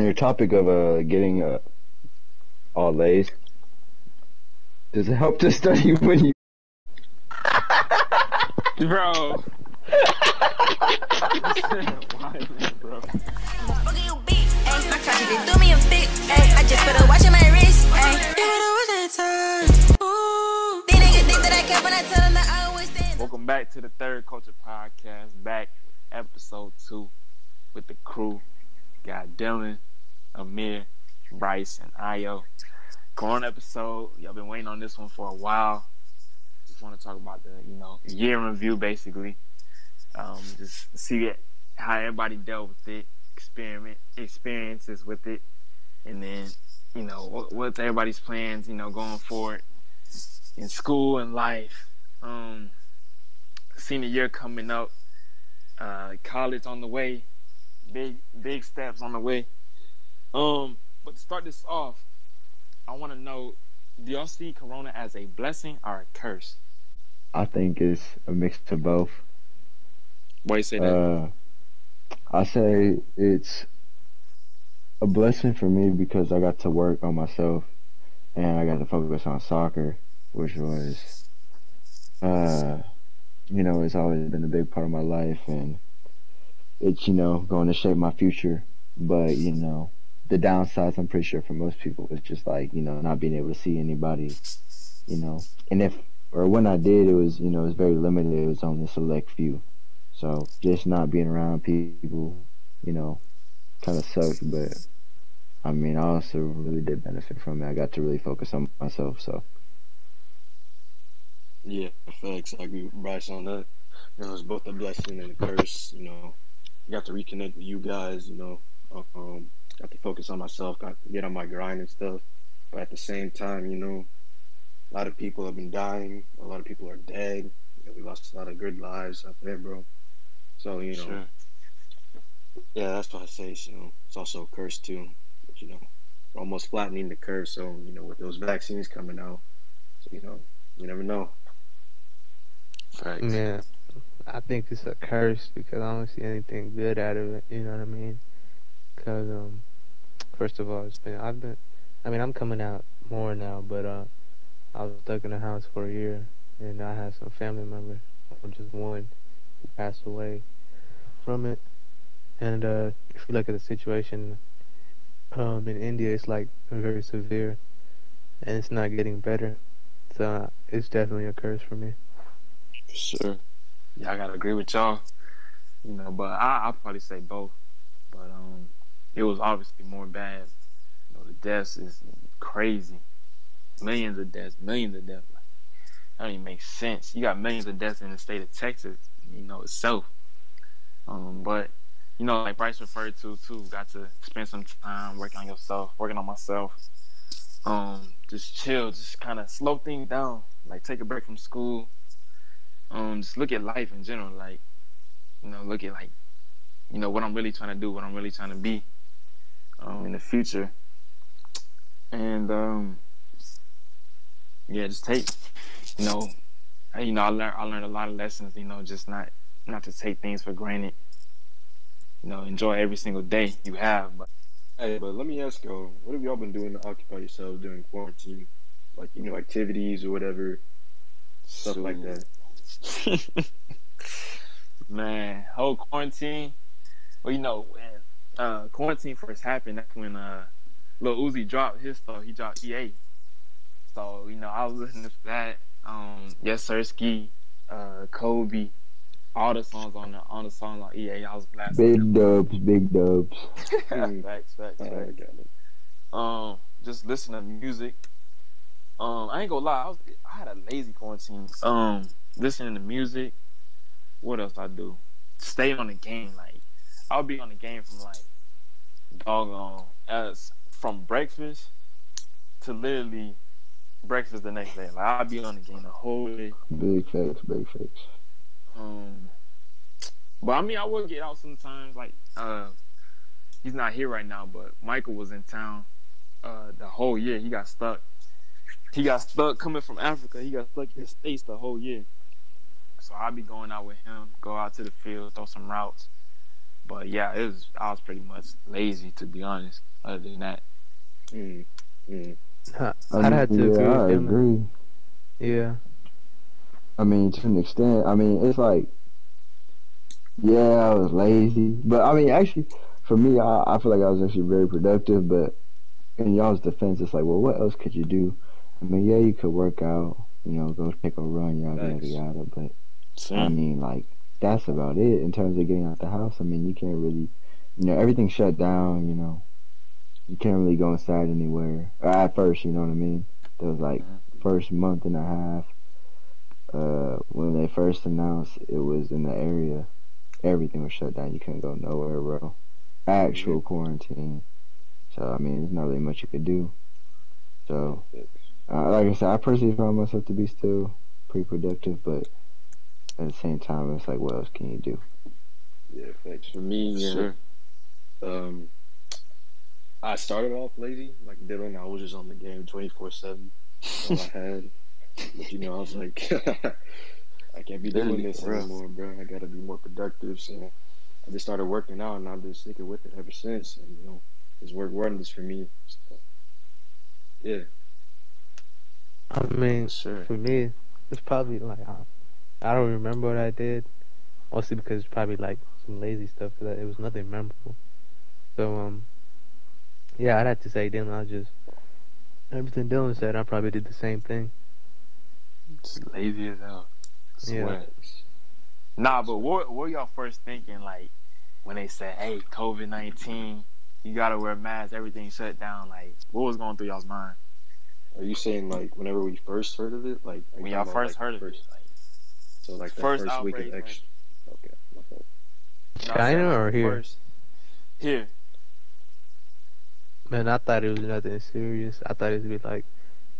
on your topic of getting all A's, does it help to study when you... Bro. Why, bro? I just put a watch on my wrist. Welcome back to the Third Culture Podcast. Back episode 2 with the crew. Got Dylan, Amir, Rice, and Ayo. Corona episode. Y'all been waiting on this one for a while. Just want to talk about the year in review basically. Just see how everybody dealt with it, experiences with it, and then what's everybody's plans going forward in school and life. Senior year coming up, college on the way, big steps on the way. But to start this off, I want to know, do y'all see Corona as a blessing or a curse? I think it's a mix of both. Why you say that? I say it's a blessing for me because I got to work on myself and I got to focus on soccer, which was, it's always been a big part of my life, and it's, going to shape my future. But, the downsides, I'm pretty sure for most people, it's just like, not being able to see anybody, and when I did, it was, it was very limited. It was only a select few. So just not being around people, kind of sucked. But I mean, I also really did benefit from it. I got to really focus on myself. So yeah, facts. I agree with Bryce on that. It's both a blessing and a curse. I got to reconnect with you guys. Got to focus on myself. Got to get on my grind and stuff. But at the same time, a lot of people have been dying. A lot of people are dead. We lost a lot of good lives out there, bro. So, sure. Yeah, that's what I say. It's also a curse, too. But, we're almost flattening the curve. So, with those vaccines coming out, so, you never know. Right. Yeah. I think it's a curse because I don't see anything good out of it. You know what I mean? Because, first of all, I'm coming out more now, but I was stuck in the house for a year. And I have some family members, or just one, who passed away from it. And if you look at the situation in India, it's like very severe, and it's not getting better. So it's definitely a curse for me. Sure. Yeah, I gotta agree with y'all. But I'll probably say both. But it was obviously more bad. The deaths is crazy. Millions of deaths. That don't even make sense. You got millions of deaths in the state of Texas, itself. But, like Bryce referred to, too, got to spend some time working on myself. Just chill, just kind of slow things down. Like, take a break from school. Just look at life in general. Like, look at, like, what I'm really trying to do, what I'm really trying to be in the future. And, yeah, just take... I learned a lot of lessons. Just not to take things for granted. Enjoy every single day you have. But hey, but let me ask y'all, what have y'all been doing to occupy yourselves during quarantine? Like activities or whatever, stuff like that. Man, whole quarantine. Well, when quarantine first happened, that's when Lil Uzi dropped his stuff. He dropped EA. So I was listening to that. Yes, Sirski, Kobe, all the songs on EA. I was blasting. Big dubs. Facts. Just listen to music. I ain't gonna lie, I had a lazy quarantine. Listening to music. What else I do? Stay on the game. Like, I'll be on the game from from breakfast to literally breakfast the next day. Like, I'll be on the game the whole day. Big facts. But I mean, I will get out sometimes. Like, he's not here right now, but Michael was in town the whole year. He got stuck. Coming from Africa. He got stuck in the States the whole year. So I'll be going out with him. Go out to the field, throw some routes. But yeah, it was. I was pretty much lazy, to be honest. Other than that, I'd have to agree. I agree. Yeah. I mean, to an extent. I mean, it's like, yeah, I was lazy, but I mean, actually, for me, I feel like I was actually very productive. But in y'all's defense, it's like, well, what else could you do? I mean, yeah, you could work out, you know, go take a run, yada yada. But I mean, like, that's about it in terms of getting out the house. I mean, you can't really, you know, everything's shut down. You know, you can't really go inside anywhere. Or at first, you know what I mean. There was like first month and a half when they first announced it was in the area. Everything was shut down. You couldn't go nowhere, bro. Actual quarantine. So I mean, there's not really much you could do. So, like I said, I personally found myself to be still pretty productive, but at the same time, it's like, what else can you do? Yeah, like for me, I started off lazy, like Dylan. I was just on the game 24/7. All I had, but you know, I was like, I can't be doing this anymore, bro. I gotta be more productive. So I just started working out, and I've been sticking with it ever since. And you know, it's worked wonders for me. So, yeah. I mean, for me, it's probably like I don't remember what I did, mostly because it's probably like some lazy stuff. That it was nothing memorable. So yeah, I'd have to say then I just everything Dylan said. I probably did the same thing. Just lazy as hell. Yeah. Nah, but what y'all first thinking, like, when they said, hey, COVID-19, you gotta wear masks, everything shut down, like, what was going through y'all's mind? Are you saying, like, whenever we first heard of it? Like, when y'all first heard of it? Like, so, like, the first week of extra. Okay, my fault. China or here? Here. Man, I thought it was nothing serious. I thought it would be, like,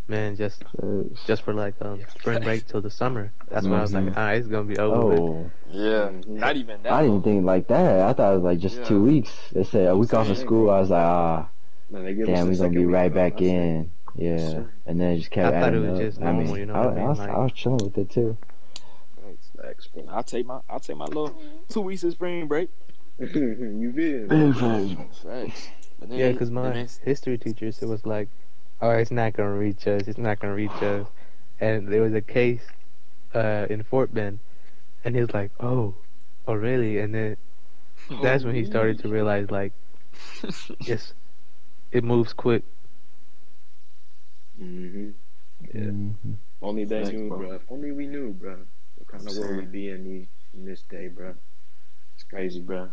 man, just for like spring break till the summer. That's when I was like, all right, it's gonna be over. Oh, yeah, not even that. I didn't think like that. I thought it was like just 2 weeks. They said a week off of school. I was like, damn, we're gonna be right back in. Yeah, sure. And then it just kept adding up. I mean, you know I was chilling with it too. I'll take my little 2 weeks of spring break. You feel? Facts. Yeah, because my history teachers, it was like, oh, it's not going to reach us. It's not going to reach us. And there was a case in Fort Bend. And he was like, oh, really? And then that's when he started to realize, like, yes, it moves quick. Mm-hmm. Yeah. Mm-hmm. Only they knew, bro. Only we knew, bro. What kind of world we be in this day, bro. It's crazy, bro.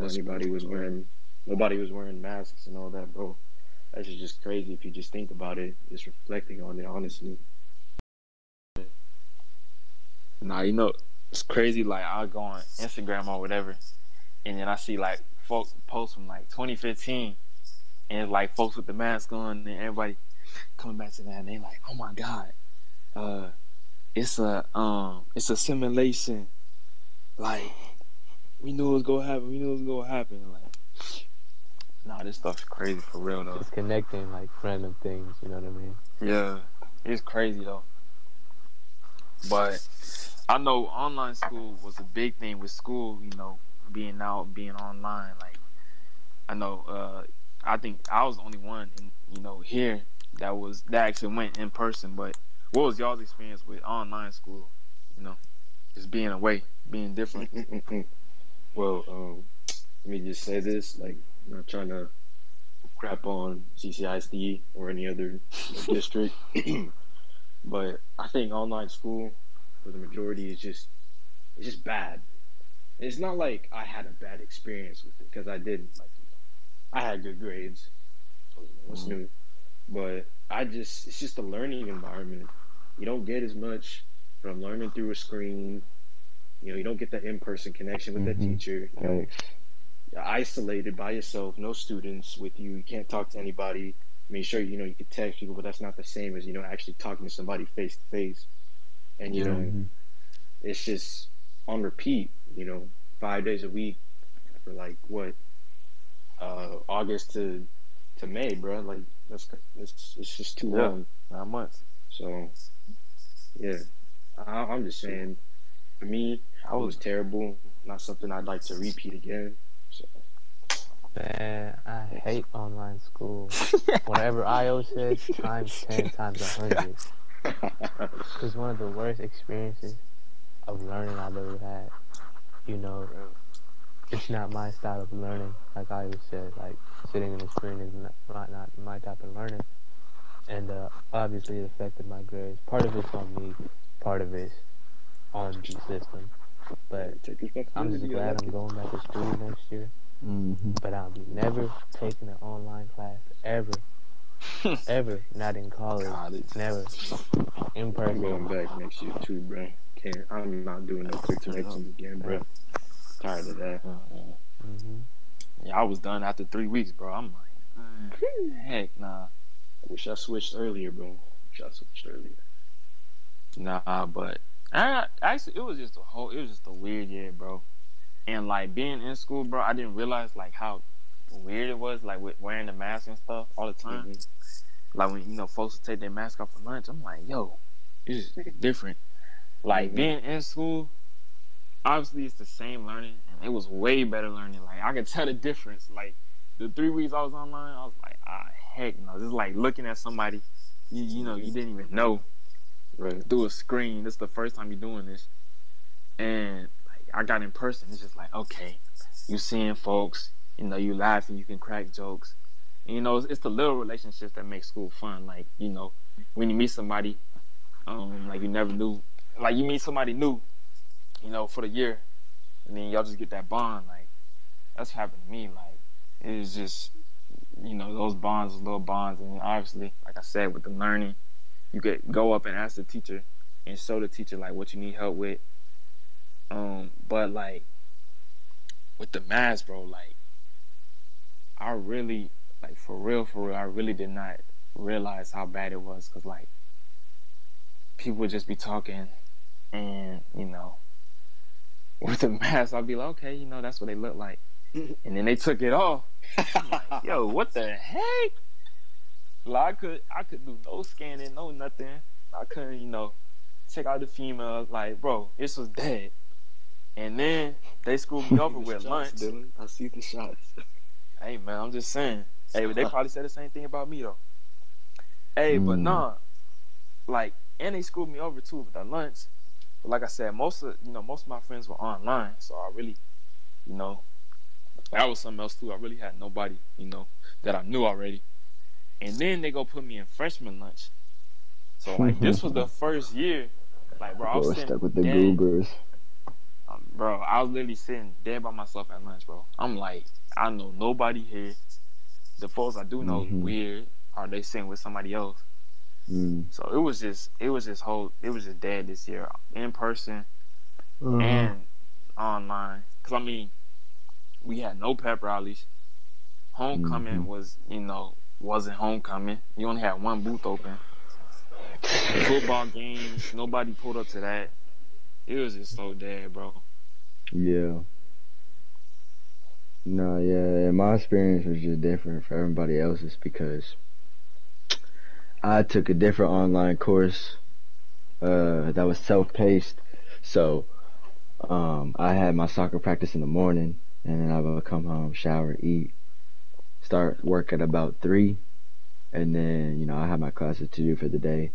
Nobody was wearing masks and all that, bro. That's just crazy if you just think about it. It's reflecting on it, honestly. Nah, you know, it's crazy. Like, I go on Instagram or whatever, and then I see, like, folks posts from, like, 2015. And it's, like, folks with the mask on, and everybody coming back to that. And they like, oh, my God. It's a simulation. Like, we knew it was going to happen. Like, nah, this stuff's crazy for real though. It's connecting like random things, you know what I mean? Yeah, it's crazy though. But I know online school was a big thing with school, you know, being out, being online. Like, I know, I think I was the only one, you know, here that actually went in person. But what was y'all's experience with online school? You know, just being away, being different. Well, let me just say this, like. I'm not trying to crap on CCISD or any other district, but I think online school for the majority is just bad. And it's not like I had a bad experience with it, because I didn't. Like, you know, I had good grades. What's new? But it's just a learning environment. You don't get as much from learning through a screen. You know, you don't get that in-person connection with that teacher. You know, you're isolated by yourself, no students with you. You can't talk to anybody. I mean, sure, you know, you can text people, but that's not the same as, you know, actually talking to somebody face to face. And, you know, it's just on repeat, you know, 5 days a week for like what? August to May, bro. Like, it's just too long. 9 months. So, yeah, I'm just saying, for me, I was terrible. not something I'd like to repeat again. So. Man, I hate online school. Whatever IO says, times 10, times 100. It's one of the worst experiences of learning I've ever had. You know, it's not my style of learning. Like I always said, like sitting in a screen is not my type of learning. And obviously it affected my grades. Part of it's on me, part of it's on the system. But I'm just glad I'm going back to school next year. Mm-hmm. But I've never taken an online class ever. Ever. Not in college. Never. In person. I'm going back next year too, bro. Can't. I'm not doing no quick connections again, bro. Tired of that. Mm-hmm. Yeah, I was done after 3 weeks, bro. I'm like, heck nah. I wish I switched earlier, bro. Nah, but actually, it was just a weird year, bro. And, like, being in school, bro, I didn't realize, like, how weird it was, like, with wearing the mask and stuff all the time. Mm-hmm. Like, when, you know, folks would take their mask off for lunch, I'm like, yo, it's different. Like, mm-hmm. being in school, obviously it's the same learning, and it was way better learning. Like, I could tell the difference. Like, the 3 weeks I was online, I was like, heck no. Just, like, looking at somebody, you know, you didn't even know through a screen. This is the first time you're doing this. And I got in person, it's just like, okay, you seeing folks, you know, you laughing, you can crack jokes, and, you know, it's the little relationships that make school fun. Like, you know, when you meet somebody, like you never knew, like you meet somebody new, you know, for the year, and then y'all just get that bond. Like, that's what happened to me. Like, it's just, you know, those bonds, little bonds. And obviously, like I said, with the learning, you could go up and ask the teacher and show the teacher like what you need help with. But like with the mask, bro, like I really, like for real, I really did not realize how bad it was, cause like people would just be talking, and you know, with the mask, I'd be like, okay, you know, that's what they look like, and then they took it off. I'm like, yo, what the heck? Like I could do no scanning, no nothing. I couldn't, you know, check out the females. Like, bro, this was dead. And then they screwed me over with lunch. Dylan, I see the shots. Hey, man, I'm just saying. Hey, but they probably said the same thing about me, though. Hey, but nah. Like, and they screwed me over, too, with the lunch. But like I said, most of my friends were online. So I really, you know, that was something else, too. I really had nobody, you know, that I knew already. And then they go put me in freshman lunch. So, like, this was the first year. Like, bro, I was stuck with the goobers. Bro, I was literally sitting dead by myself at lunch, bro. I'm like, I know nobody here. The folks I do know weird, or they sitting with somebody else. So it was just dead this year, in person and online. Cause I mean, we had no pep rallies. Homecoming wasn't homecoming. You only had one booth open. Football games, nobody pulled up to that. It was just so dead, bro. Yeah. No, yeah. And my experience was just different for everybody else's because I took a different online course that was self-paced. So I had my soccer practice in the morning, and then I would come home, shower, eat, start work at about 3, and then, you know, I had my classes to do for the day.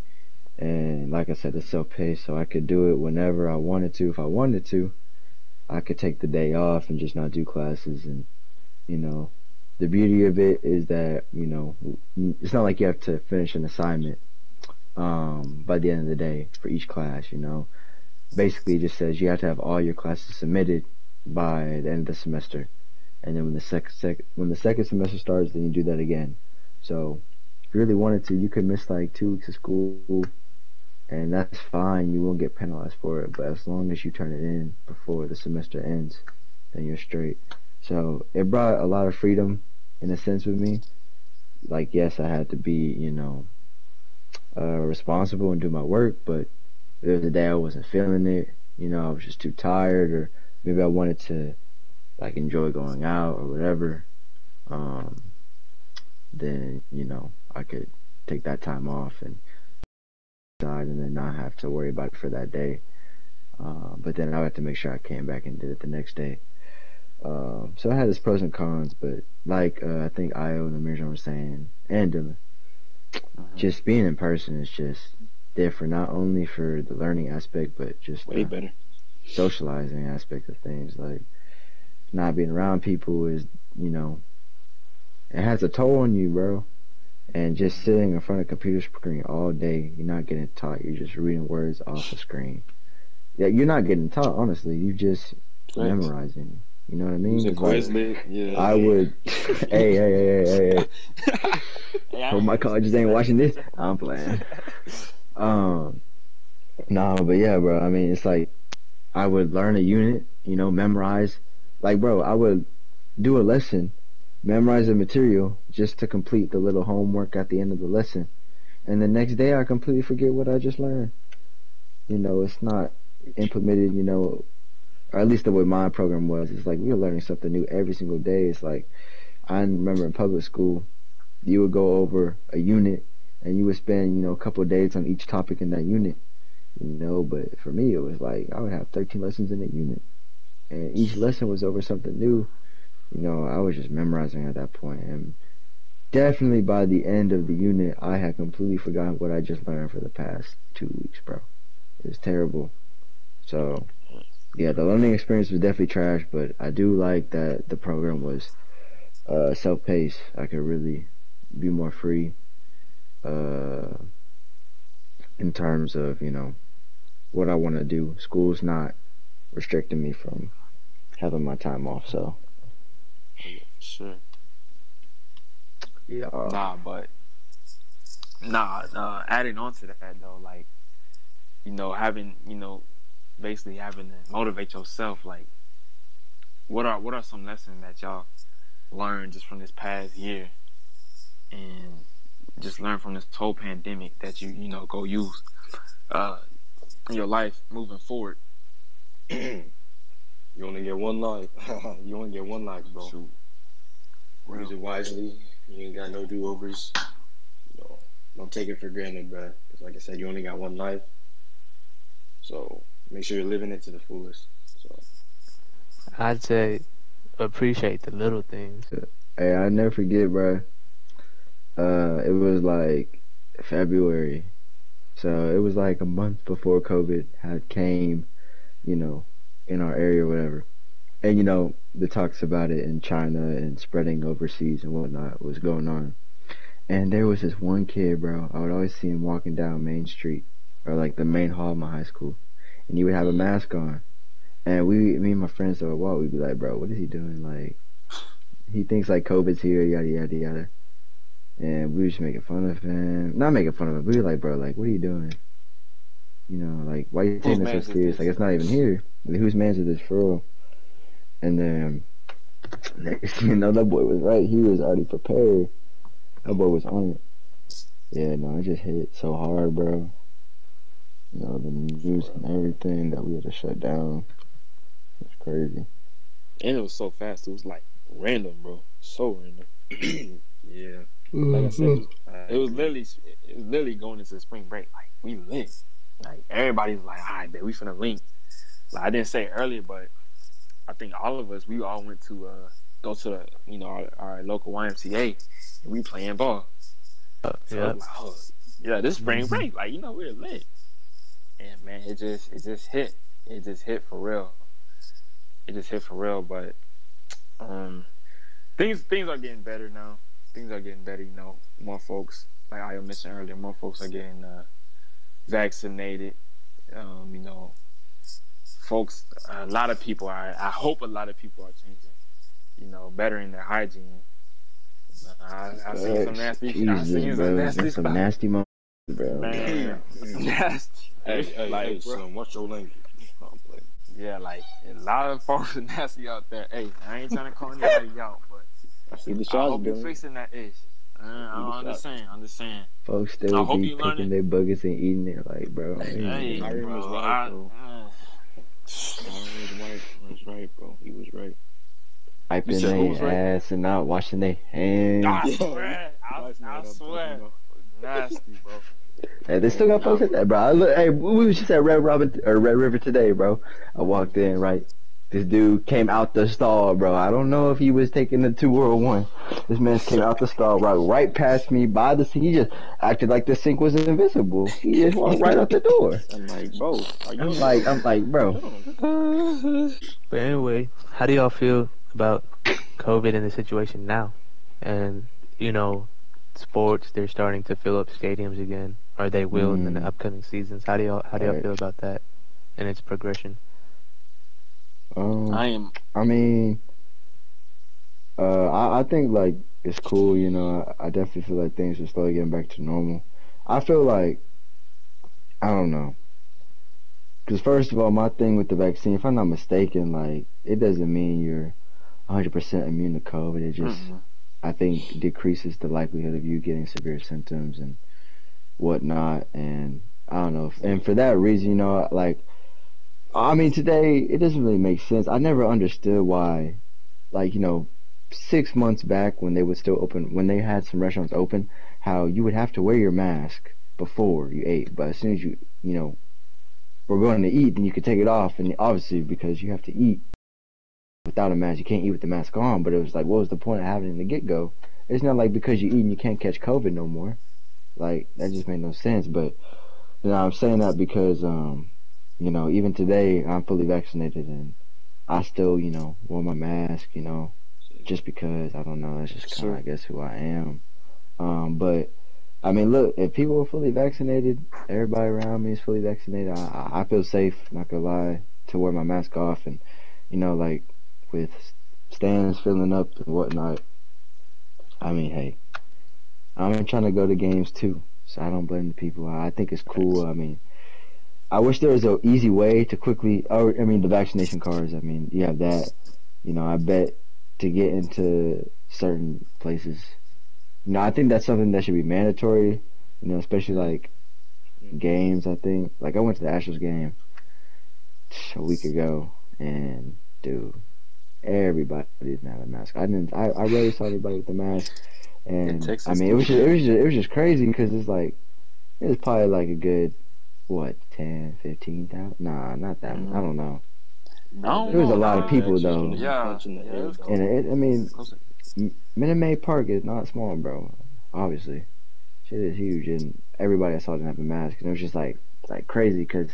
And like I said, it's self-paced, so I could do it whenever I wanted to. If I wanted to, I could take the day off and just not do classes. And, you know, the beauty of it is that, you know, it's not like you have to finish an assignment by the end of the day for each class, you know. Basically, it just says you have to have all your classes submitted by the end of the semester. And then when the second semester starts, then you do that again. So if you really wanted to, you could miss like 2 weeks of school, and that's fine. You won't get penalized for it, but as long as you turn it in before the semester ends, then you're straight. So it brought a lot of freedom in a sense with me. Like, yes, I had to be, you know, responsible and do my work, but there was a day I wasn't feeling it. You know, I was just too tired, or maybe I wanted to like enjoy going out or whatever. Then, you know, I could take that time off and then not have to worry about it for that day. But then I would have to make sure I came back and did it the next day. So I had its pros and cons, but like I think Io and Amir were saying, and Dylan, just being in person is just different, not only for the learning aspect, but just way better socializing aspect of things. Like not being around people is, you know, it has a toll on you, bro. And just sitting in front of a computer screen all day, you're not getting taught. You're just reading words off the screen. Yeah, you're not getting taught, honestly. You're just memorizing. You know what I mean? Hey. Hope my college ain't watching this. I'm playing. No, but yeah, bro. I mean, it's like I would learn a unit, you know, memorize. Like, bro, I would do a lesson, memorize the material just to complete the little homework at the end of the lesson. And the next day I completely forget what I just learned. You know, it's not implemented, you know, or at least the way my program was. It's like we were learning something new every single day. It's like I remember in public school, you would go over a unit and you would spend, you know, a couple of days on each topic in that unit. You know, but for me, it was like I would have 13 lessons in a unit. And each lesson was over something new. You know, I was just memorizing at that point, and definitely by the end of the unit, I had completely forgotten what I just learned for the past 2 weeks, bro. It was terrible. So, yeah, the learning experience was definitely trash, but I do like that the program was self-paced. I could really be more free in terms of, you know, what I want to do. School's not restricting me from having my time off, so. Sure. Yeah. Adding on to that though, like, you know, having, you know, basically having to motivate yourself. Like, what are some lessons that y'all learned just from this past year, and just learn from this whole pandemic that you know go use in your life moving forward? You only get one life. You only get one life, bro. Shoot. Use it wisely. You ain't got no do-overs. You know, don't take it for granted, bro. Because like I said, you only got one life. So make sure you're living it to the fullest. So. I'd say appreciate the little things. Hey, I never forget, bro. It was like February. So it was like a month before COVID had came, you know, in our area or whatever. And, you know, the talks about it in China and spreading overseas and whatnot was going on. And there was this one kid, bro. I would always see him walking down Main Street or, like, the main hall of my high school. And he would have a mask on. And me and my friends that would walk, we'd be like, bro, what is he doing? Like, he thinks, like, COVID's here, yada, yada, yada. And we were just making fun of him. Not making fun of him. We were like, bro, like, what are you doing? You know, like, why are you taking this so serious? Like, it's not even here. Like, whose man's is this for real? And then, next thing you know, that boy was right. He was already prepared. That boy was on it. Yeah, no, it just hit so hard, bro. You know, the news and everything that we had to shut down. It was crazy. And it was so fast. It was like random, bro. So random. Yeah. Like I said, it was literally going into spring break. Like, we linked. Like, everybody's like, all right, man, we finna link. Like, I didn't say it earlier, but I think all of us, we all went to go to the, you know, our local YMCA, and we playing ball. So yeah. Like, oh, yeah, this spring break, like, you know, we're lit. And man, it just hit. It just hit for real. But things are getting better now. You know, more folks, like I mentioned earlier, more folks are getting vaccinated. You know, folks, a lot of people are, I hope a lot of people are changing, you know, bettering their hygiene. I've seen some nasty moments, bro. Man, nasty. Hey, bro, what's your language? Yeah, like, a lot of folks are nasty out there. Hey, I ain't trying to call anybody out, but I hope you're fixing that ish. I understand. Folks still be picking their buckets and eating it, like, bro. Hey, bro. He was right, bro. He was right. Wiping their ass and not washing their hands. I swear. Nasty, bro. Hey, they still got folks at that, bro. Hey, we was just at Red Robin or Red River today, bro. I walked in, right? This dude came out the stall, bro. I don't know if he was taking the two or one. This man came out the stall, right past me by the sink. He just acted like the sink was invisible. He just walked right out the door. I'm like, bro, I'm like, bro. But anyway, how do y'all feel about COVID and the situation now? And you know, sports, they're starting to fill up stadiums again, or they will in the upcoming seasons. How do y'all feel about that and its progression? I think like it's cool, you know. I definitely feel like things are slowly getting back to normal. I feel like, I don't know, because first of all, my thing with the vaccine, if I'm not mistaken, like it doesn't mean you're 100% immune to COVID. It just I think decreases the likelihood of you getting severe symptoms and whatnot. And I don't know, and for that reason, you know, like, I mean, today, it doesn't really make sense. I never understood why, like, you know, 6 months back when they would still open, when they had some restaurants open, how you would have to wear your mask before you ate. But as soon as you, you know, were going to eat, then you could take it off. And obviously, because you have to eat without a mask, you can't eat with the mask on. But it was like, what was the point of having it in the get-go? It's not like because you eat and you can't catch COVID no more. Like, that just made no sense. But, you know, I'm saying that because, you know, even today, I'm fully vaccinated, and I still, you know, wore my mask, you know, just because, I don't know, that's just kind of, I guess, who I am. But, I mean, look, if people are fully vaccinated, everybody around me is fully vaccinated, I feel safe, not gonna lie, to wear my mask off, and, you know, like, with stands filling up and whatnot, I mean, hey, I'm trying to go to games, too, so I don't blame the people. I think it's cool. I mean, I wish there was an easy way to quickly, the vaccination cards, I mean, you have that, you know, I bet to get into certain places. You know, I think that's something that should be mandatory, you know, especially like games, I think. Like I went to the Astros game a week ago and dude, everybody didn't have a mask. I rarely saw anybody with a mask, and Texas, I mean, it was just crazy because it's like, it was probably like a good, what, 10, 15,000? Nah, not that much. I don't know. No, there was a lot of people, though. Yeah. And it, I mean, Minute Maid Park is not small, bro. Obviously. Shit is huge, and everybody I saw didn't have a mask, and it was just, like crazy, because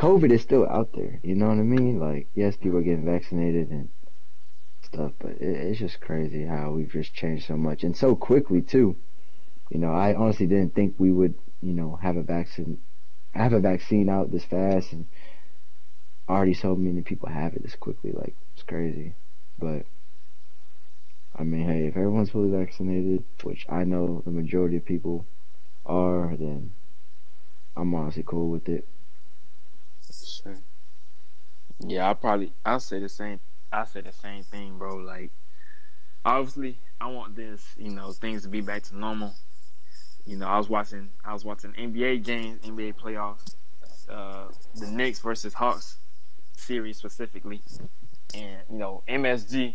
COVID is still out there. You know what I mean? Like, yes, people are getting vaccinated and stuff, but it's just crazy how we've just changed so much, and so quickly, too. You know, I honestly didn't think we would, you know, have a vaccine out this fast, and already so many people have it this quickly. Like, it's crazy. But I mean, hey, if everyone's fully vaccinated, which I know the majority of people are, then I'm honestly cool with it. Sure. Yeah, I'll say the same thing, bro. Like, obviously, I want this, you know, things to be back to normal. You know, I was watching NBA games, NBA playoffs, the Knicks versus Hawks series specifically, and you know, MSG.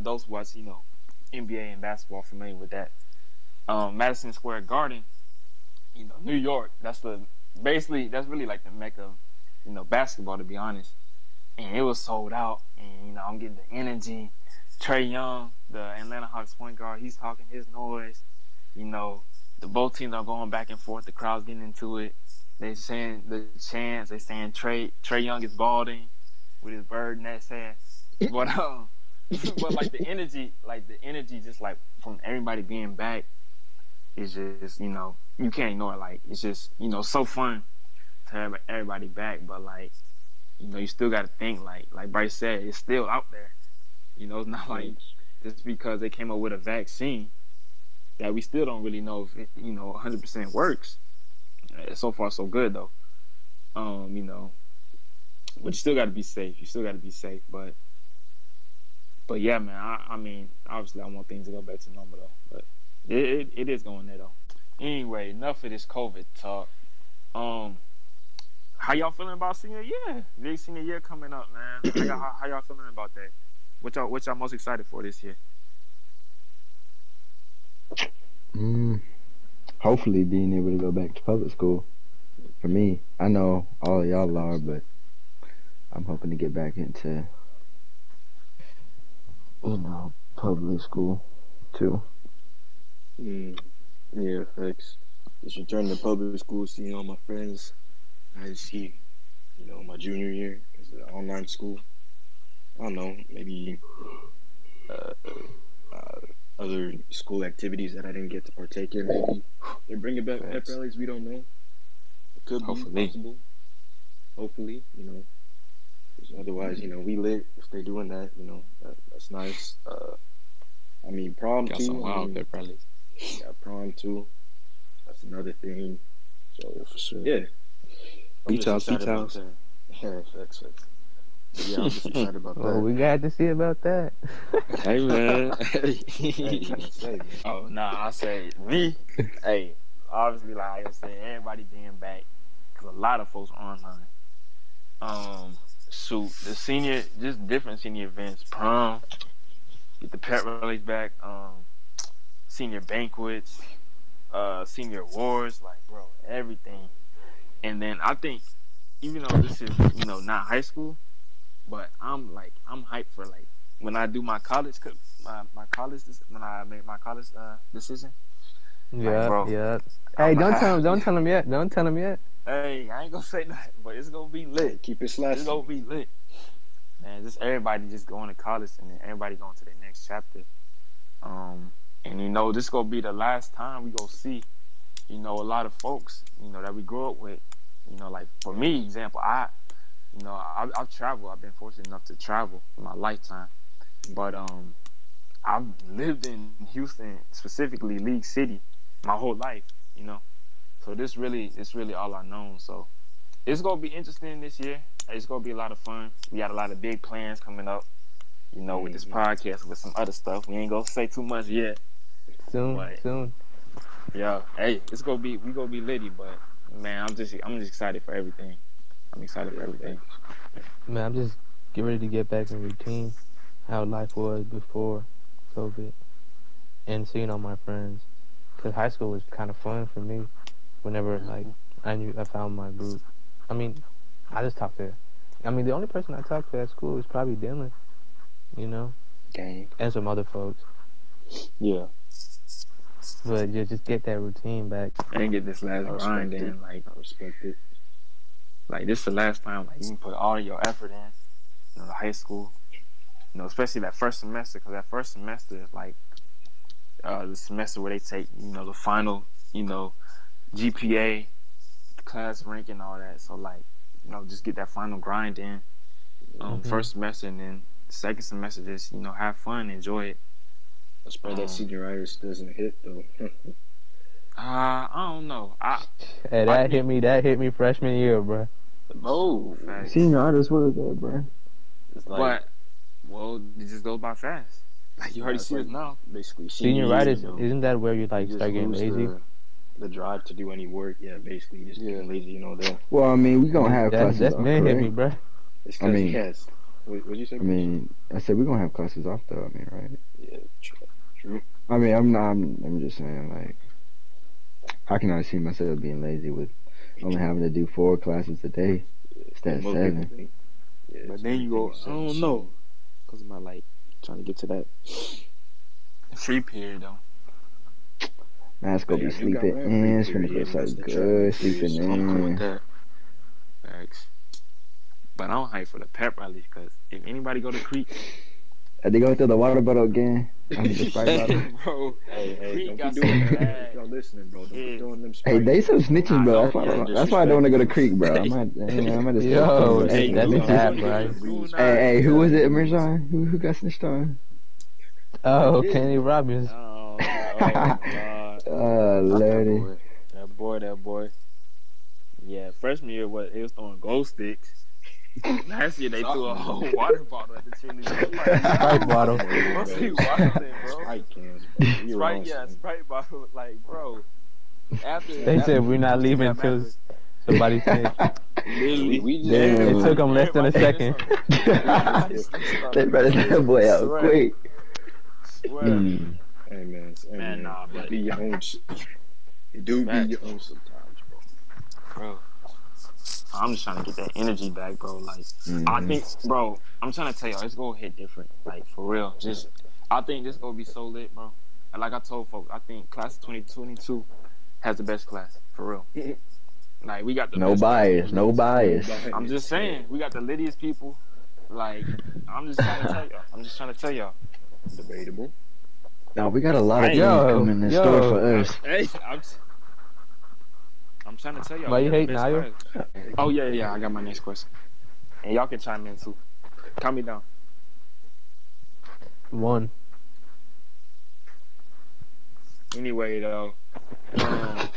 Those who watch, you know, NBA and basketball are familiar with that. Madison Square Garden, you know, New York. That's really like the mecca of, you know, basketball, to be honest. And it was sold out, and you know, I'm getting the energy. Trey Young, the Atlanta Hawks point guard, he's talking his noise, you know. The both teams are going back and forth. The crowd's getting into it. They're saying the chants. They're saying Trey Young is balding with his bird nest ass. But but like the energy, just like from everybody being back, is just, you know, you can't ignore it. Like, it's just, you know, so fun to have everybody back. But like, you know, you still got to think like Bryce said, it's still out there. You know, it's not like just because they came up with a vaccine that we still don't really know if it, you know, 100% works. So far, so good, though. You know, but you still got to be safe. But yeah, man. I mean, obviously, I want things to go back to normal, though. But it is going there, though. Anyway, enough of this COVID talk. How y'all feeling about senior year? Big senior year coming up, man. How y'all feeling about that? What y'all most excited for this year? hopefully being able to go back to public school. For me, I know all of y'all are, but I'm hoping to get back into, you know, public school too. Yeah, thanks. Just returning to public school, seeing all my friends. I didn't see, you know, my junior year, because of online school. I don't know, maybe other school activities that I didn't get to partake in. Maybe they're bringing back pep rallies. We don't know. It could be possible. Hopefully, you know. Otherwise, you know, we lit if they're doing that. You know, that's nice. I mean, prom got too. Some wild pep rallies. Yeah, prom too. That's another thing. So for sure. Yeah. Beach house. Yeah, facts. Yeah, I'm just excited about that. Oh, we got to see about that. Hey, man. Oh, nah, I say me. Hey, obviously, like I said, everybody being back, because a lot of folks are online. Shoot, the senior, just different senior events, prom, get the pep rallies back, senior banquets, senior awards, like, bro, everything. And then I think, even though this is, you know, not high school, but I'm hyped for, like, when I do my college, when I make my college decision. Yeah, like, bro, yeah. Hey, don't tell him yet. Don't tell him yet. Hey, I ain't gonna say nothing, but it's gonna be lit. Keep it slashing. It's gonna be lit, man. Just everybody just going to college, and then everybody going to the next chapter. And you know, this gonna be the last time we gonna see, you know, a lot of folks, you know, that we grew up with. You know, like for me, example, I've traveled. I've been fortunate enough to travel in my lifetime, but I've lived in Houston, specifically League City, my whole life. You know, so it's really all I know. So it's gonna be interesting this year. It's gonna be a lot of fun. We got a lot of big plans coming up. You know, with this podcast, with some other stuff. We ain't gonna say too much yet. Soon. Yeah. Hey, we gonna be litty, but man, I'm just excited for everything. I'm excited for everything. Man, I'm just getting ready to get back in routine, how life was before COVID, and seeing all my friends. Because high school was kind of fun for me whenever, like, I found my group. I mean, I just talked to, the only person I talked to at school was probably Dylan, you know? Dang. And some other folks. Yeah. But just get that routine back. And get this last grind in, like, I respect it. Like, this is the last time, like, you can put all your effort in, you know, the high school, you know, especially that first semester, because that first semester is, like, the semester where they take, you know, the final, you know, GPA, class rank and all that. So, like, you know, just get that final grind in first semester, and then second semester, just, you know, have fun, enjoy it. That's why that senioritis doesn't hit, though. I don't know. That hit me freshman year, bro. Oh, senior artist was there, bro. Well, it just goes by fast. Like, you already see it now. Basically, senioritis, you know, isn't that where you like start getting lazy? The drive to do any work, yeah. Basically, just getting lazy, you know. Well, I mean, we gonna have classes. That's man hit me, bro. It's what'd you say? I mean, I said we gonna have classes off, though. I mean, right? Yeah, true. I mean, I'm just saying, like, I cannot see myself being lazy with only having to do 4 classes a day instead of 7. Yeah, but then you go, I don't know, because of my, like, trying to get to that free period, though. Nah, it's going to be sleeping in. It's going to get so good sleeping in. Thanks. But I'm hyped for the pep rallies, because if anybody go to Creek... Are they going through the water bottle again? I'm just bro. Hey, don't be doing that. Y'all listening, bro. Don't be doing them Hey, they some snitching, bro. That's why I don't want to go to Creek, bro. I might just... Yo, that's a tap, bro. Hey, who was it, Mirjan? Who got snitched on? Oh, Kenny Robbins. Oh, God. Oh, Lordy. That boy. Yeah, freshman year, it was throwing gold sticks. Last year, they threw a whole water bottle at the cheerleaders. Sprite bottle. Sprite cans, bro. Sprite bottle. Like, bro. They said we're not leaving until somebody said. It took them less than a second. They better let that boy out quick. Swear. Hey, man. Nah, buddy. It do be your own sometimes, bro. I'm just trying to get that energy back, bro. Like, I think, bro, I'm trying to tell y'all, it's going to hit different. Like, for real. Just, I think this going to be so lit, bro. And like I told folks, I think class 2022 has the best class, for real. Like, we got the no bias. I'm just saying, we got the littiest people. Like, I'm just trying to tell y'all. Debatable. No, we got a lot of people coming in store for us. Hey, I'm trying to tell y'all. Why you hating, Niall? Oh, yeah, I got my next question. And y'all can chime in, too. Calm me down. One. Anyway, though. Anyway.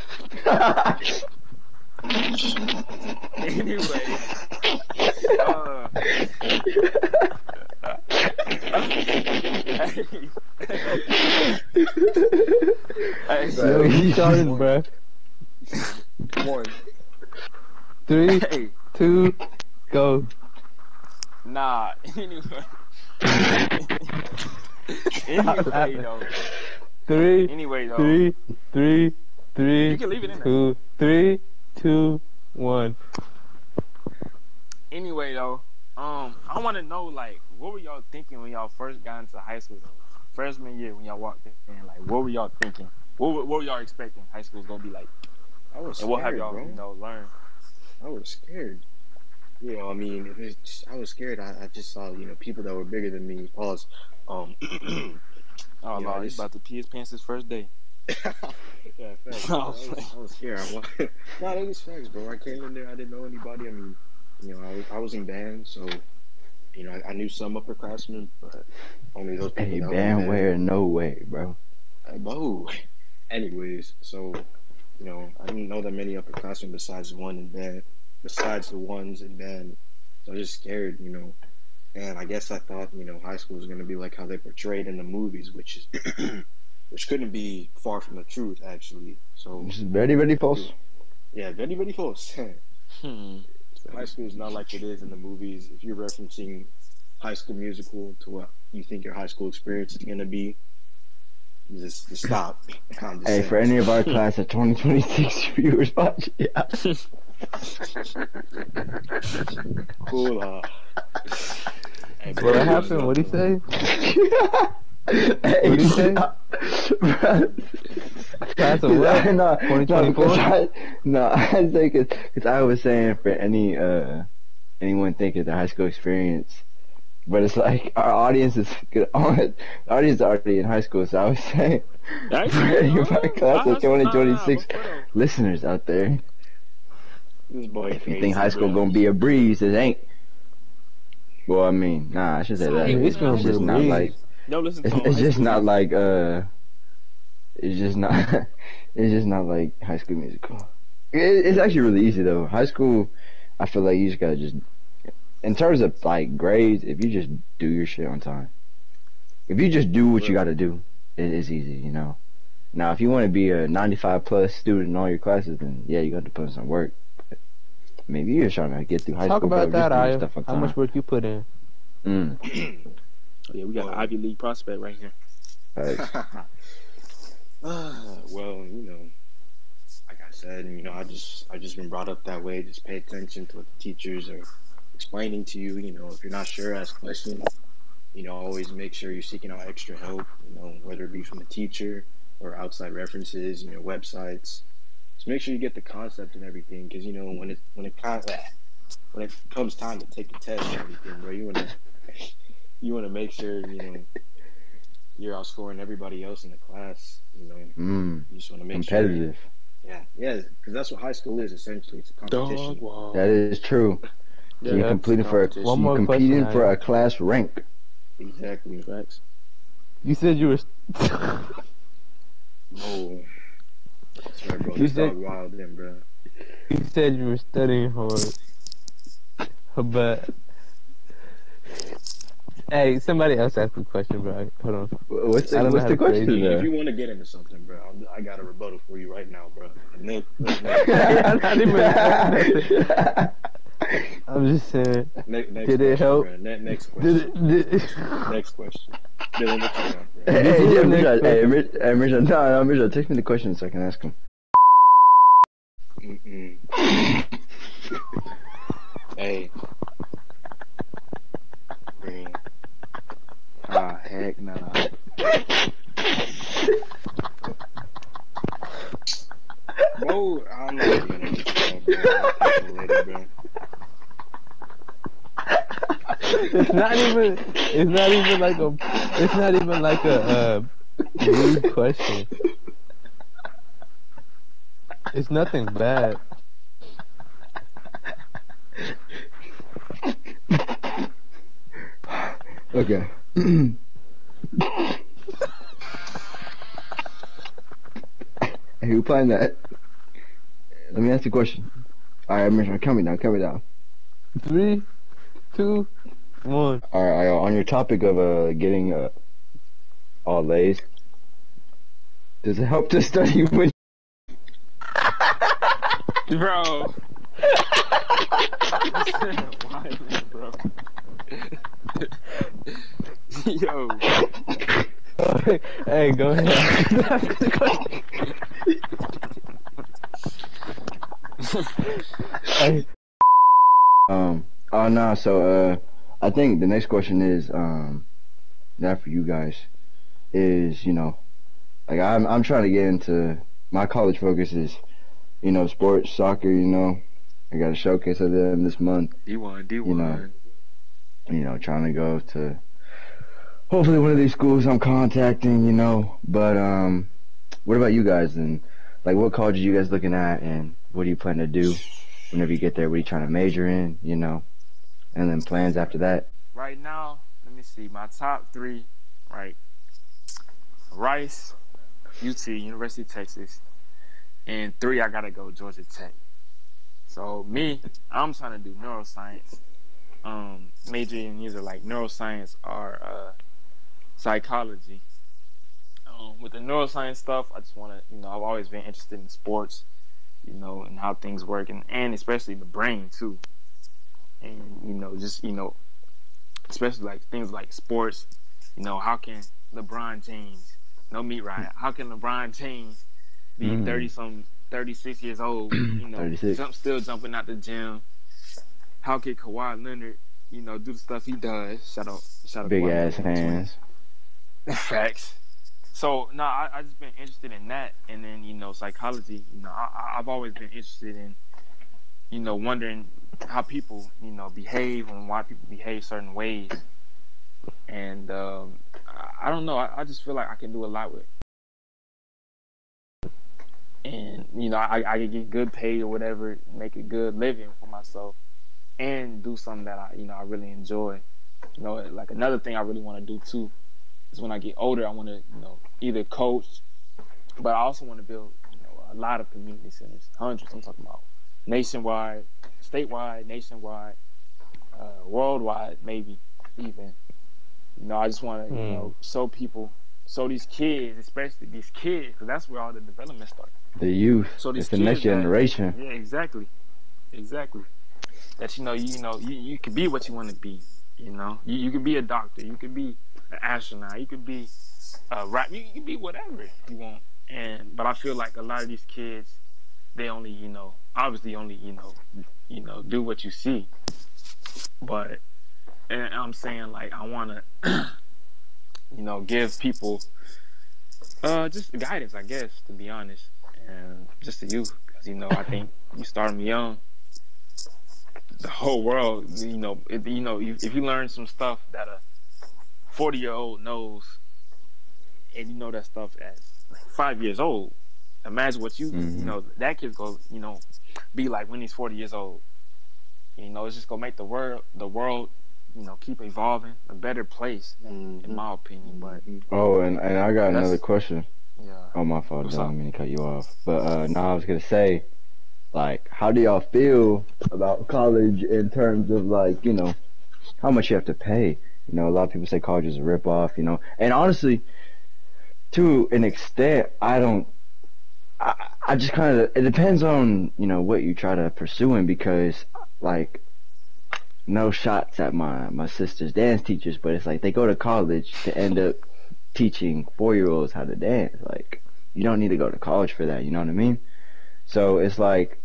Hey, bro. He started, bro. 1, 3, hey. 2, go. Nah, anyway. Three, you can leave it in two, there. 3, 2, 1. Anyway, though, I want to know, like, what were y'all thinking when y'all first got into high school? Freshman year when y'all walked in, like, what were y'all thinking? What were y'all expecting high school's gonna be like? I was scared, and what have y'all, bro. You know, learned? I was scared. You know, I mean, I was scared. I just saw, you know, people that were bigger than me. Pause. Oh, Lord, he's about to pee his pants his first day. Yeah, facts. I was scared. Nah, that was facts, bro. I came in there. I didn't know anybody. I mean, you know, I was in band, so, you know, I knew some upperclassmen, but only those people. Hey, band wear, no way, bro. Bro. Anyways, so... You know, I didn't know that many upperclassmen besides the ones in band. So I was just scared, you know. And I guess I thought, you know, high school was going to be like how they portrayed in the movies, which couldn't be far from the truth, actually. So very, very false. Yeah, very, very false. High school is not like it is in the movies. If you're referencing High School Musical to what you think your high school experience is going to be, just stop. Hey, for any of our class of 2026 viewers watching, yeah. Cool. Hey, bro, what happened? What'd he say? What'd he say? Class of what? 2024? No, I think it's because I was saying for anyone thinking the high school experience. But it's like our audience is good. The audience is already in high school, so I was saying, for any of our class of 2026 listeners out there, if you think high school gonna be a breeze, it ain't. Well, I mean, nah, I should say that. It's just not like. It's just not like. It's just not like High School Musical. It's actually really easy though. High school, I feel like you just gotta just. In terms of, like, grades, if you just do your shit on time. If you just do what you gotta do, it is easy, you know. Now, if you want to be a 95-plus student in all your classes, then, yeah, you got to put in some work. But maybe you're trying to get through high school. Talk about that, Aya. How much work you put in? Yeah, we got an Ivy League prospect right here. Well, you know, like I said, you know, I just been brought up that way. Just pay attention to what the teachers are explaining to you. You know, if you're not sure, ask questions. You know, always make sure you're seeking out extra help, you know, whether it be from a teacher or outside references, you know, websites. Just make sure you get the concept and everything, because, you know, when it comes time to take a test and everything, bro, you want to make sure, you know, you're outscoring everybody else in the class, you know. You just want to make competitive. Sure. Yeah, because that's what high school is, essentially. It's a competition. That is true. Yeah, you're competing for a class rank. Exactly, Rex. You said you were. No. That's right, bro. This dog wild then, bro. You said you were studying hard, but hey, somebody else asked the question, bro. Hold on. What's the question? There? If you want to get into something, bro, I got a rebuttal for you right now, bro. I'm just saying. Next did it question, help? Bro. Next question. Next question. Hey, Richard, text me the question so I can ask him. Hey. Man. Ah, heck no. Bro, I'm not even going to do It's not even like a rude question. It's nothing bad. Okay. Hey, who planned that? Let me ask you a question. Alright, Mitchell, count me down. 3, 2, 1. Alright, on your topic of getting all A's, does it help to study when? Bro. Why, bro? Yo. Hey, go ahead. Hey. I think the next question is that for you guys is, you know, like I'm trying to get into my college focus is, you know, sports, soccer, you know. I got a showcase of them this month. D1. You know, trying to go to hopefully one of these schools I'm contacting, you know. But what about you guys then? Like, what college are you guys looking at, and what do you plan to do whenever you get there? What are you trying to major in, you know? And then plans after that. Right now, let me see. My top three, right? Rice, UT, University of Texas, and 3, I gotta go Georgia Tech. So me, I'm trying to do neuroscience, major in either like neuroscience or psychology. With the neuroscience stuff, I just want to, you know, I've always been interested in sports, you know, and how things work, and especially the brain too. And, you know, just, you know, especially like things like sports, you know, how can LeBron James, no meat riot, how can LeBron James be 36 years old, you know, still jumping out the gym? How can Kawhi Leonard, you know, do the stuff he does? Shout out big Kawhi ass Leonard hands. Facts. So no, I just been interested in that, and then, you know, psychology. You know, I've always been interested in, you know, wondering how people, you know, behave and why people behave certain ways. And I don't know. I just feel like I can do a lot with it. And, you know, I can get good pay or whatever, make a good living for myself, and do something that I, you know, I really enjoy. You know, like another thing I really want to do too is when I get older, I want to, you know, either coach, but I also want to build, you know, a lot of community centers, hundreds. I'm talking about nationwide, statewide, nationwide, worldwide, maybe even. You know, I just want to, you know, show these kids, especially these kids, because that's where all the development starts. The youth. So these it's kids, the next generation. That, yeah, exactly. That, you can be what you want to be. You know, you could be a doctor, you could be an astronaut, you could be a rapper, you could be whatever you want. But I feel like a lot of these kids, they only, you know, obviously only, you know, do what you see. But, and I'm saying, like, I want to, you know, give people just guidance, I guess, to be honest, and just to youth, because, you know, I think you start them young. The whole world, if you learn some stuff that a 40-year-old knows, and you know that stuff at like 5 years old, imagine what you, you know, that kid's gonna, you know, be like when he's 40 years old. You know, it's just gonna make the world, you know, keep evolving, a better place, in my opinion. But and I got another question. Yeah. Oh, my fault. I didn't mean to cut you off, but I was gonna say, like, how do y'all feel about college in terms of, like, you know, how much you have to pay? You know, a lot of people say college is a ripoff, you know. And honestly, to an extent, I just kind of, it depends on, you know, what you try to pursue in, because, like, no shots at my sister's dance teachers, but it's like they go to college to end up teaching 4-year-olds how to dance. Like, you don't need to go to college for that, you know what I mean? So it's like,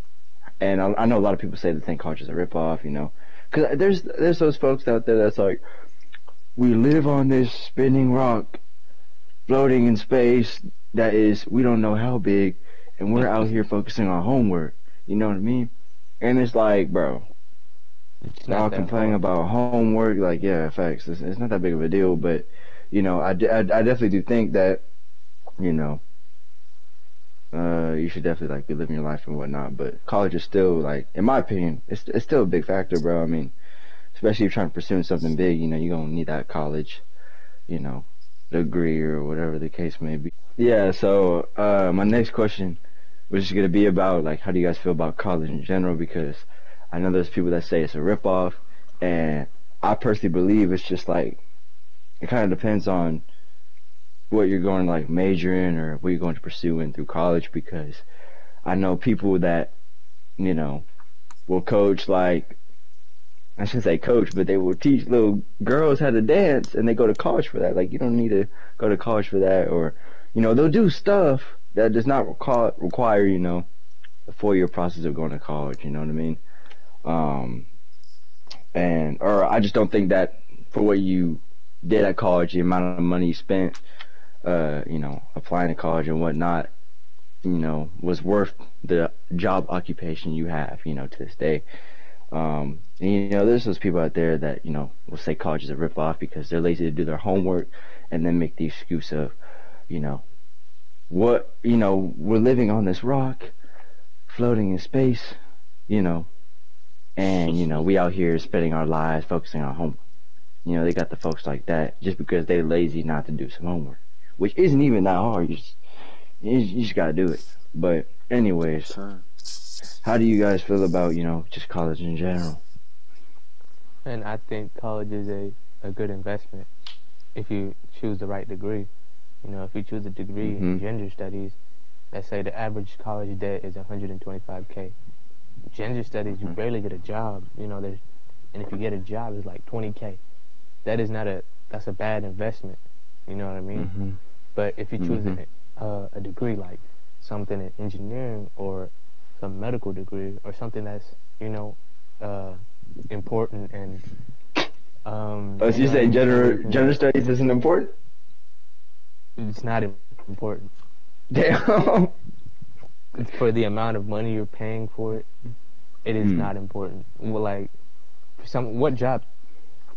And I know a lot of people say they think college is a ripoff, you know, because there's those folks out there that's like, we live on this spinning rock, floating in space that is, we don't know how big, and we're out here focusing on homework. You know what I mean? And it's like, bro, y'all complaining about homework, like, yeah, facts. It's not that big of a deal, but, you know, I definitely do think that, you know, you should definitely, like, be living your life and whatnot, but college is still, like, in my opinion, it's still a big factor, bro. I mean, especially if you're trying to pursue something big, you know, you're going to need that college, you know, degree or whatever the case may be. Yeah, so my next question was just going to be about, like, how do you guys feel about college in general? Because I know there's people that say it's a ripoff, and I personally believe it's just, like, it kind of depends on what you're going to, like, major in or what you're going to pursue in through college, because I know people that, you know, will coach, like, I shouldn't say coach, but they will teach little girls how to dance, and they go to college for that. Like, you don't need to go to college for that, or, you know, they'll do stuff that does not require, you know, the 4-year process of going to college, you know what I mean? And, or I just don't think that for what you did at college, the amount of money you spent, you know, applying to college and whatnot, you know, was worth the job occupation you have, you know, to this day. And, you know, there's those people out there that, you know, will say college is a ripoff because they're lazy to do their homework and then make the excuse of, you know, what, you know, we're living on this rock, floating in space, you know, and, you know, we out here spending our lives focusing on homework. You know, they got the folks like that just because they're lazy not to do some homework, which isn't even that hard. You just got to do it. But anyways, how do you guys feel about, you know, just college in general? And I think college is a good investment if you choose the right degree. You know, if you choose a degree in gender studies, let's say the average college debt is $125K. Gender studies, you barely get a job, you know, and if you get a job, it's like $20K. That is not that's a bad investment, you know what I mean? But if you choose a degree like something in engineering or some medical degree or something that's, you know, important and... so you say gender studies isn't important? It's not important. Damn. For the amount of money you're paying for it, it is not important. Well, like, what job,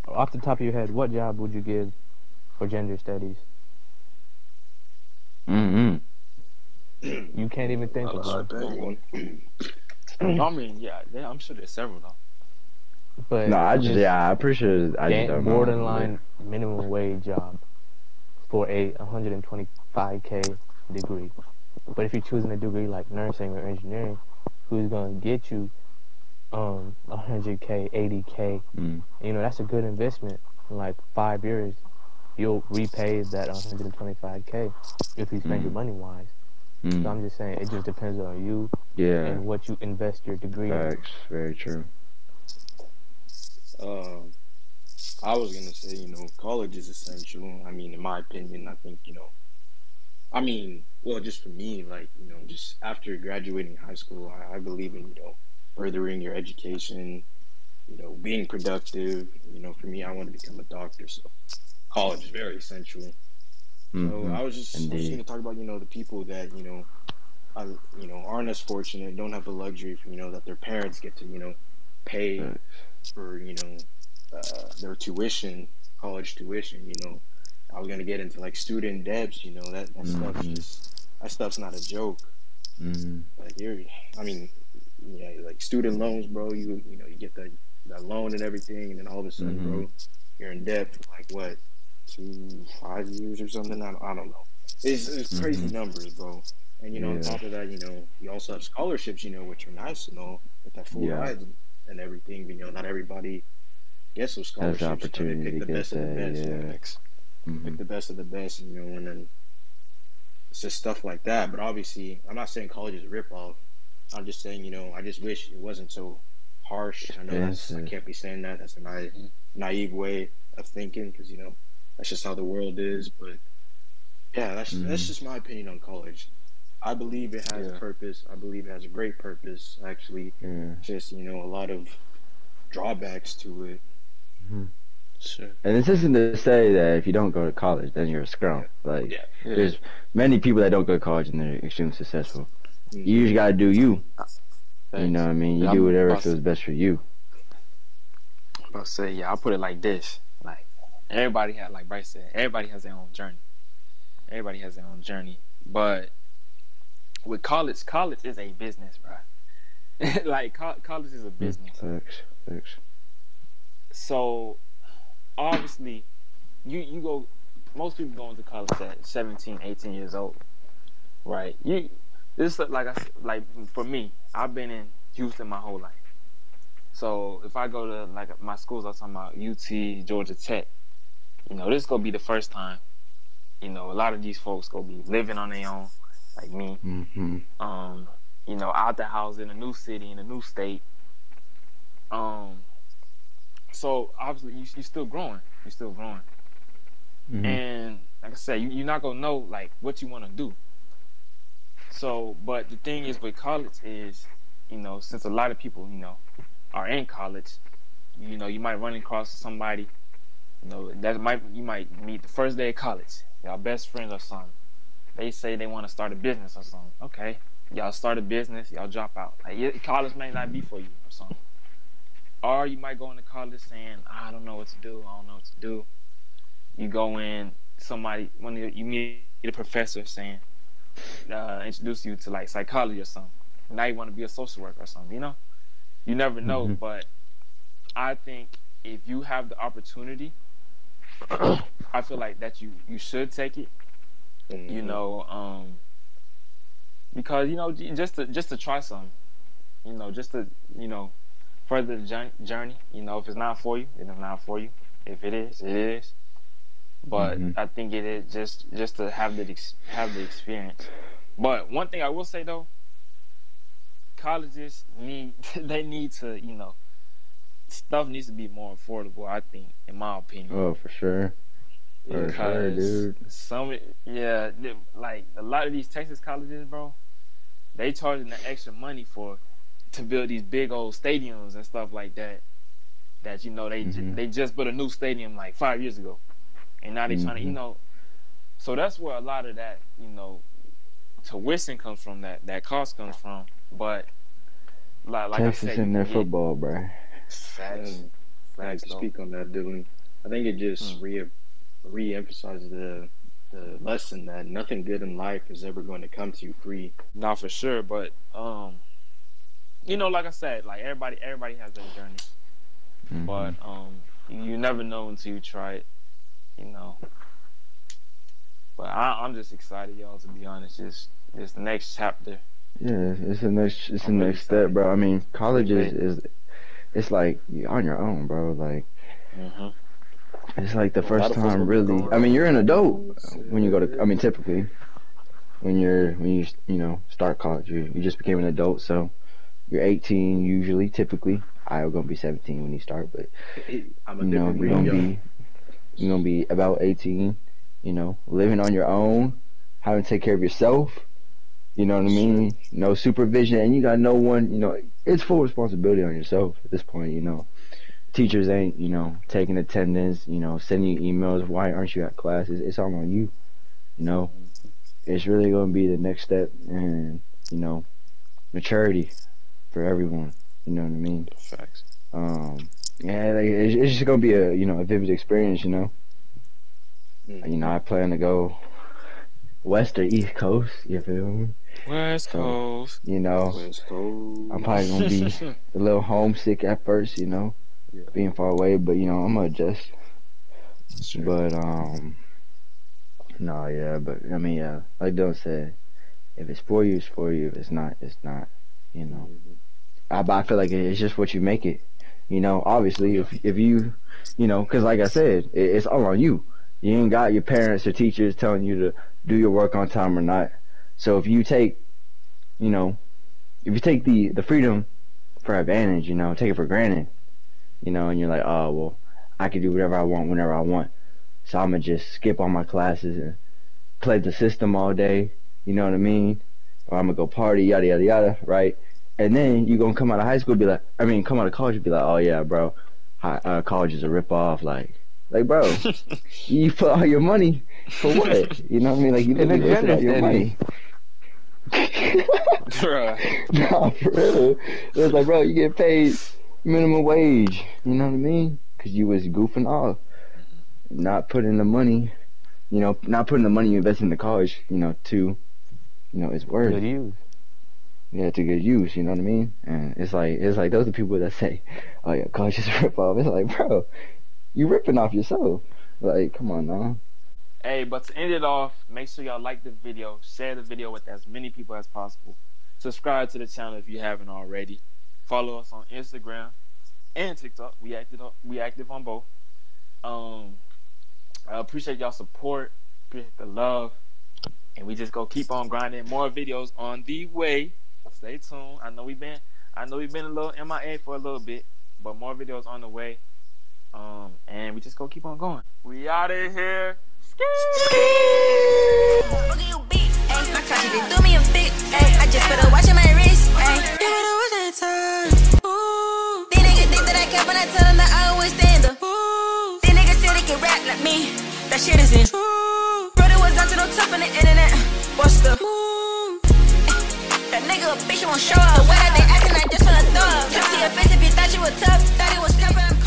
off the top of your head, what job would you give for gender studies? You can't even think about it. I mean, yeah, I'm sure there's several though. But no, I appreciate it. Borderline minimum wage job for a $125K degree. But if you're choosing a degree like nursing or engineering, who's going to get you 100K, 80K, you know, that's a good investment. In like 5 years, you'll repay that 125K if you spend your money wise. So I'm just saying, it just depends on you and what you invest your degree in. Facts, very true. I was going to say, you know, college is essential. I mean, in my opinion, I think, you know, I mean, well, just for me, like, you know, just after graduating high school, I believe in, you know, furthering your education, you know, being productive. You know, for me, I want to become a doctor, so college is very essential. So I was just going to talk about, you know, the people that, you know, aren't as fortunate, don't have the luxury, you know, that their parents get to, you know, pay for, you know, their tuition, college tuition. You know, I was going to get into, like, student debts, you know, that that stuff's not a joke. Like, like student loans, bro, you know, you get that loan and everything, and then all of a sudden, bro, you're in debt for, like, what, 2-5 years or something? I don't know. It's crazy numbers, bro. And, you know, on top of that, you know, you also have scholarships, you know, which are nice and all, with that full ride and everything. You know, not everybody gets those scholarships. That's the opportunity to get that. Pick the best of the best, you know, and then it's just stuff like that. But obviously, I'm not saying college is a ripoff. I'm just saying, you know, I just wish it wasn't so harsh. I know I can't be saying that. That's a naive way of thinking because, you know, that's just how the world is. But, yeah, that's just my opinion on college. I believe it has a purpose. I believe it has a great purpose, actually. Just, you know, a lot of drawbacks to it. Sure. And this isn't to say that if you don't go to college, then you're a scrum. Like, there's many people that don't go to college and they're extremely successful. You just gotta do you. You know what I mean? You do whatever feels best for you. I'm about to say, I'll put it like this. Like, everybody has, like Bryce said, everybody has their own journey. Everybody has their own journey. But with college, college is a business, bro. Like, college is a business. Thanks. So, obviously, you go, most people go into college at 17, 18 years old, right? This like I said, like for me, I've been in Houston my whole life. So if I go to like my schools, I'm talking about UT, Georgia Tech. You know, this is gonna be the first time. You know, a lot of these folks gonna be living on their own, like me. You know, out the house in a new city, in a new state. So obviously you're still growing. You're still growing. And like I said, you're not gonna know like what you want to do. So, but the thing is with college is, you know, since a lot of people, you know, are in college, you know, you might run across somebody, you know, that you might meet the first day of college, y'all best friends or something. They say they want to start a business or something. Okay, y'all start a business, y'all drop out. Like, college may not be for you or something. Or you might go into college saying, I don't know what to do. I don't know what to do. You go in, you meet a professor saying, introduce you to like psychology or something. Now you want to be a social worker or something, you know? You never know, but I think if you have the opportunity, I feel like that you should take it, you know, because, you know, just to try something, you know, just to, you know, further the journey, you know, if it's not for you, it's not for you. If it is, it is. But I think it is just to have the experience. But one thing I will say though, colleges need to, you know, stuff needs to be more affordable, I think, in my opinion. Oh, for sure. Because like a lot of these Texas colleges, bro, they charging the extra money to build these big old stadiums and stuff like that. That, you know, they just built a new stadium like 5 years ago. And now they trying to, you know, so that's where a lot of that, you know, tuition comes from, that cost comes from. But like Texas, I said, in their football, bro. Facts. To speak on that, Dylan, I think it just reemphasizes the lesson that nothing good in life is ever going to come to you free. Not for sure, but you know, like I said, like everybody has their journey, but you never know until you try it. You know, but I'm just excited, y'all. To be honest, it's the next chapter. Yeah, it's the next step, bro. I mean, college is it's like you're on your own, bro. Like, it's like the first time, really. I mean, you're an adult when you go to. I mean, typically, when you start college, you just became an adult, so you're 18 usually. Typically, I'm gonna be 17 when you start, but you're going to be about 18, you know, living on your own, having to take care of yourself, you know what I mean? No supervision, and you got no one, you know, it's full responsibility on yourself at this point, you know. Teachers ain't, you know, taking attendance, you know, sending you emails, why aren't you at classes? It's all on you, you know. It's really going to be the next step and, you know, maturity for everyone, you know what I mean? Facts. Yeah, like, it's just gonna be a, you know, a vivid experience, you know. You know, I plan to go west or east coast. You feel me? West coast. You know, west coast. I'm probably gonna be a little homesick at first, you know, being far away. But you know, I'm gonna adjust. Sure. But but I mean, like Dylan said, if it's for you, it's for you. If it's not, it's not. You know, but I feel like it's just what you make it. You know, obviously, if you, you know, because like I said, it's all on you. You ain't got your parents or teachers telling you to do your work on time or not. So if you take, you know, the freedom for advantage, you know, take it for granted, you know, and you're like, oh, well, I can do whatever I want whenever I want. So I'm going to just skip all my classes and play the system all day, you know what I mean? or I'm going to go party, yada, yada, yada, right? And then you're going to come out of high school and be like, I mean, come out of college and be like, oh, yeah, bro, college is a ripoff. Like, bro, you put all your money for what? You know what I mean? Like, you didn't get all your money. Bro. Nah, for real. It was like, bro, you get paid minimum wage. You know what I mean? Because you was goofing off. Not putting the money, you know, not putting the money you invest in the college, you know, to, you know, it's worth. Good use. Yeah, to good use, you know what I mean? And it's like those are people that say, oh, yeah, college is a ripoff. It's like, bro, you ripping off yourself. Like, come on now. Hey, but to end it off, make sure y'all like the video, share the video with as many people as possible. Subscribe to the channel if you haven't already. Follow us on Instagram and TikTok. We active on both. I appreciate y'all support, appreciate the love, and we just go keep on grinding. More videos on the way. Stay tuned. I know we've been a little MIA for a little bit, but more videos on the way. And we just go keep on going. We out of here. I just better watch my wrist. These niggas think that I care when I tell them that I always stand up. These niggas say they can rap like me. That shit isn't true. Brother was out to no tough on the internet. What's the move? That nigga a bitch won't show up. Why they acting like this when I throw up? Come to your face if you thought you were tough. Thought it was tough.